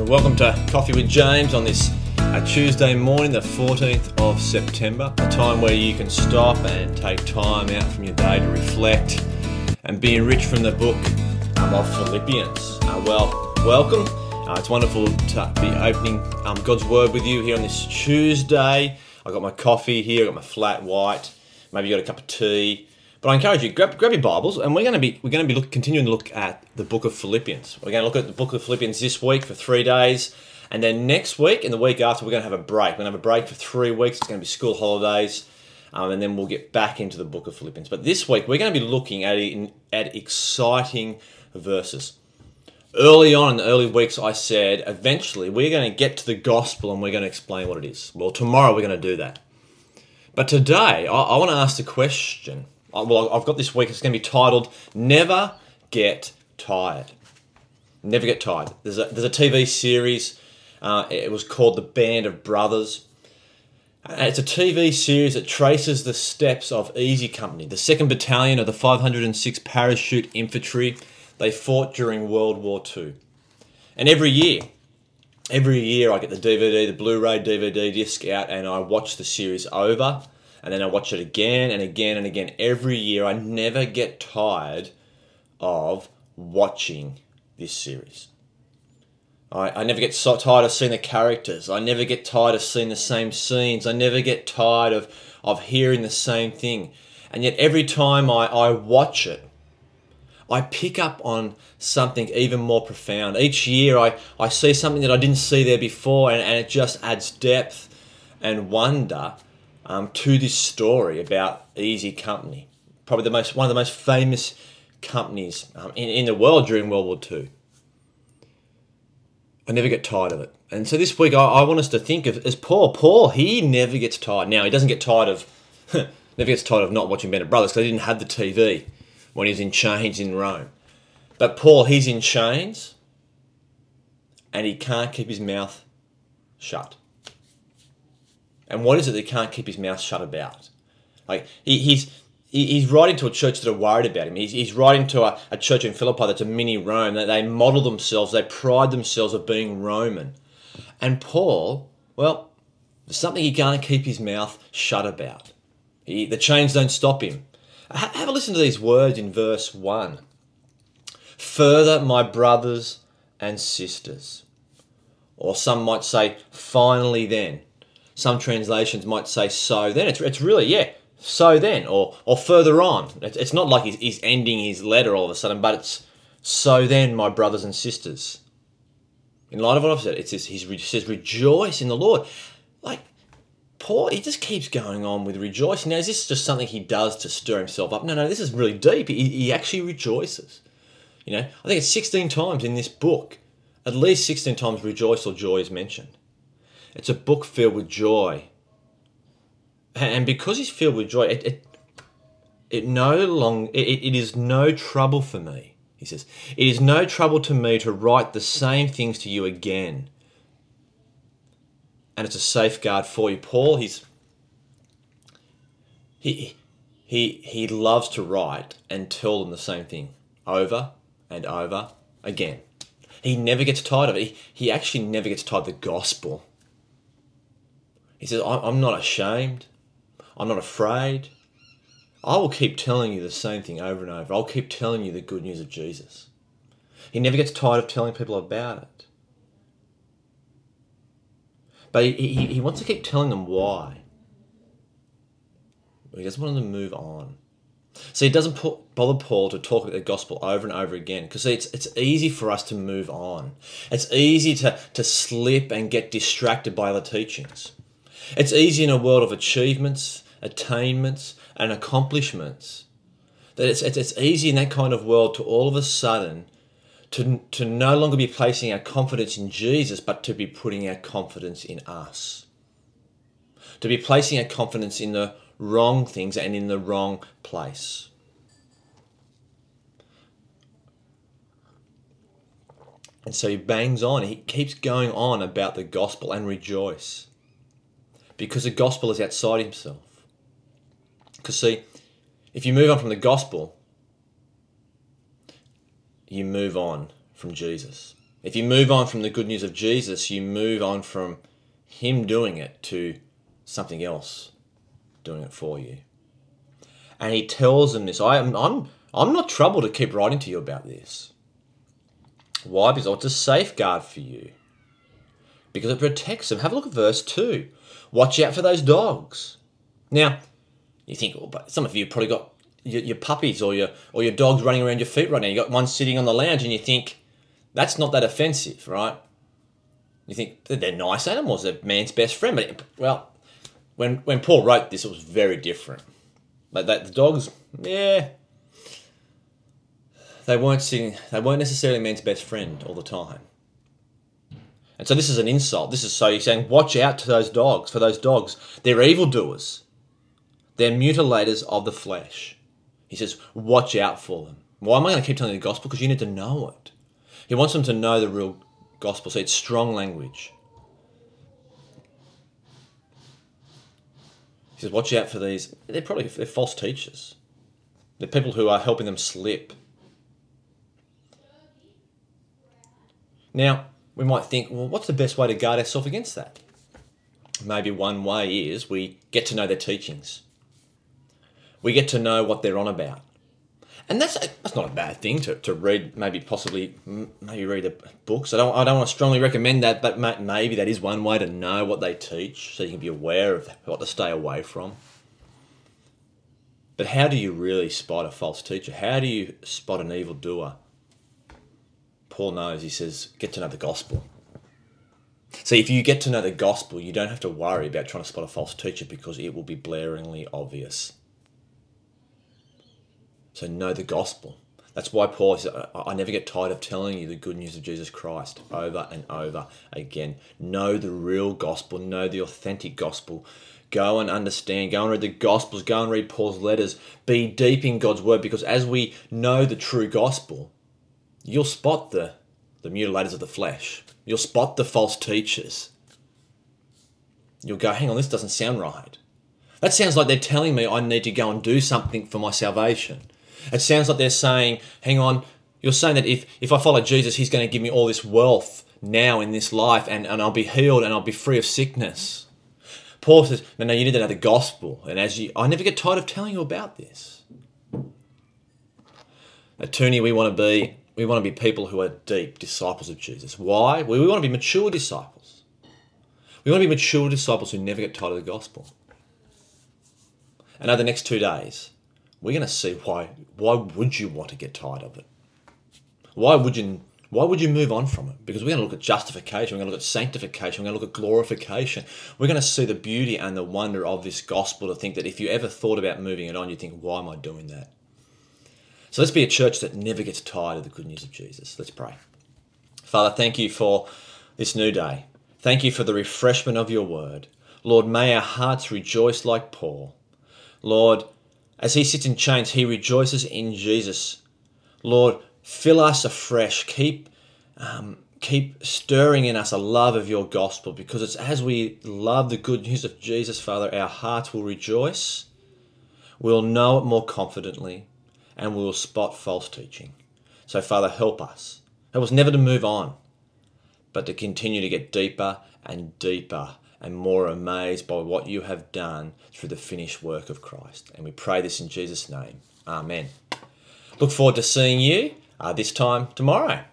Welcome to Coffee with James on this Tuesday morning, the 14th of September, a time where you can stop and take time out from your day to reflect and be enriched from the book of Philippians. Welcome. It's wonderful to be opening God's Word with you here on this Tuesday. I've got my coffee here, I've got my flat white, maybe you got a cup of tea. But I encourage you, grab your Bibles, and we're going to be continuing to look at the book of Philippians. We're going to look at the book of Philippians this week for 3 days, and then next week and the week after we're going to have a break. We're going to have a break for 3 weeks. It's going to be school holidays, and then we'll get back into the book of Philippians. But this week we're going to be looking at exciting verses. Early on in the early weeks, I said eventually we're going to get to the gospel and we're going to explain what it is. Well, tomorrow we're going to do that. But today I want to ask the question. Well, I've got this week, it's going to be titled, Never Get Tired. Never Get Tired. There's a TV series, it was called The Band of Brothers. And it's a TV series that traces the steps of Easy Company, the 2nd Battalion of the 506th Parachute Infantry. They fought during World War II. And every year I get the DVD, the Blu-ray DVD disc out, and I watch the series over. And then I watch it again and again and again every year. I never get tired of watching this series. I never get so tired of seeing the characters. I never get tired of seeing the same scenes. I never get tired of hearing the same thing. And yet every time I watch it, I pick up on something even more profound. Each year I see something that I didn't see there before, and it just adds depth and wonder to this story about Easy Company, probably one of the most famous companies in the world during World War II. I never get tired of it. And so this week I want us to think of as Paul. Paul, he never gets tired. Now, he doesn't get tired of not watching Band of Brothers, because he didn't have the TV when he was in chains in Rome. But Paul, he's in chains and he can't keep his mouth shut. And what is it that he can't keep his mouth shut about? Like he's writing to a church that are worried about him. He's writing to a church in Philippi that's a mini Rome. They model themselves, they pride themselves of being Roman. And Paul, well, there's something he can't keep his mouth shut about. The chains don't stop him. Have a listen to these words in verse 1. Further, my brothers and sisters. Or some might say, finally then. Some translations might say, so then. It's really, so then, or further on. It's not like he's ending his letter all of a sudden, but it's, so then, my brothers and sisters. In light of what I've said, it says, he says, rejoice in the Lord. Like, Paul, he just keeps going on with rejoicing. Now, is this just something he does to stir himself up? No, this is really deep. He actually rejoices. I think it's 16 times in this book, at least 16 times rejoice or joy is mentioned. It's a book filled with joy. And because he's filled with joy, it is no trouble for me, he says. It is no trouble to me to write the same things to you again. And it's a safeguard for you. Paul, he loves to write and tell them the same thing over and over again. He never gets tired of it. He actually never gets tired of the gospel. He says, I'm not ashamed. I'm not afraid. I will keep telling you the same thing over and over. I'll keep telling you the good news of Jesus. He never gets tired of telling people about it. But he wants to keep telling them why. He doesn't want them to move on. See, it doesn't bother Paul to talk about the gospel over and over again, because it's easy for us to move on. It's easy to slip and get distracted by other teachings. It's easy in a world of achievements, attainments, and accomplishments. That it's easy in that kind of world to all of a sudden to no longer be placing our confidence in Jesus, but to be putting our confidence in us. To be placing our confidence in the wrong things and in the wrong place. And so he bangs on. He keeps going on about the gospel and rejoice. Because the gospel is outside himself. Because see, if you move on from the gospel, you move on from Jesus. If you move on from the good news of Jesus, you move on from him doing it to something else doing it for you. And he tells them this. I'm not troubled to keep writing to you about this. Why? Because it's a safeguard for you. Because it protects them. Have a look at verse 2. Watch out for those dogs. Now, you think, oh, but some of you probably got your puppies or your dogs running around your feet right now. You got one sitting on the lounge and you think, that's not that offensive, right? You think, they're nice animals. They're man's best friend. But, well, when Paul wrote this, it was very different. Like that, the dogs, yeah, they weren't necessarily man's best friend all the time. And so this is an insult. This is so you're saying, watch out to those dogs, for those dogs. They're evildoers. They're mutilators of the flesh. He says, watch out for them. Why am I going to keep telling you the gospel? Because you need to know it. He wants them to know the real gospel. So it's strong language. He says, watch out for these. They're false teachers. They're people who are helping them slip. Now, we might think, well, what's the best way to guard ourselves against that? Maybe one way is we get to know their teachings. We get to know what they're on about. And that's not a bad thing to read, maybe read the books. I don't want to strongly recommend that, but maybe that is one way to know what they teach, so you can be aware of what to stay away from. But how do you really spot a false teacher? How do you spot an evildoer? Paul knows, he says, get to know the gospel. So if you get to know the gospel, you don't have to worry about trying to spot a false teacher because it will be blaringly obvious. So know the gospel. That's why Paul says, I never get tired of telling you the good news of Jesus Christ over and over again. Know the real gospel. Know the authentic gospel. Go and understand. Go and read the gospels. Go and read Paul's letters. Be deep in God's word, because as we know the true gospel, you'll spot the mutilators of the flesh. You'll spot the false teachers. You'll go, hang on, this doesn't sound right. That sounds like they're telling me I need to go and do something for my salvation. It sounds like they're saying, hang on, you're saying that if I follow Jesus, he's going to give me all this wealth now in this life, and I'll be healed and I'll be free of sickness. Paul says, no, you need to know the gospel. And I never get tired of telling you about this. At Toonie, we want to be people who are deep disciples of Jesus. Why? Well, we want to be mature disciples. We want to be mature disciples who never get tired of the gospel. And over the next 2 days, we're going to see why would you want to get tired of it? Why would you move on from it? Because we're going to look at justification, we're going to look at sanctification, we're going to look at glorification. We're going to see the beauty and the wonder of this gospel, to think that if you ever thought about moving it on, you'd think, why am I doing that? So let's be a church that never gets tired of the good news of Jesus. Let's pray. Father, thank you for this new day. Thank you for the refreshment of your word. Lord, may our hearts rejoice like Paul. Lord, as he sits in chains, he rejoices in Jesus. Lord, fill us afresh. Keep stirring in us a love of your gospel, because it's as we love the good news of Jesus, Father, our hearts will rejoice. We'll know it more confidently. And we will spot false teaching. So, Father, help us. Help us never to move on, but to continue to get deeper and deeper and more amazed by what you have done through the finished work of Christ. And we pray this in Jesus' name. Amen. Look forward to seeing you this time tomorrow.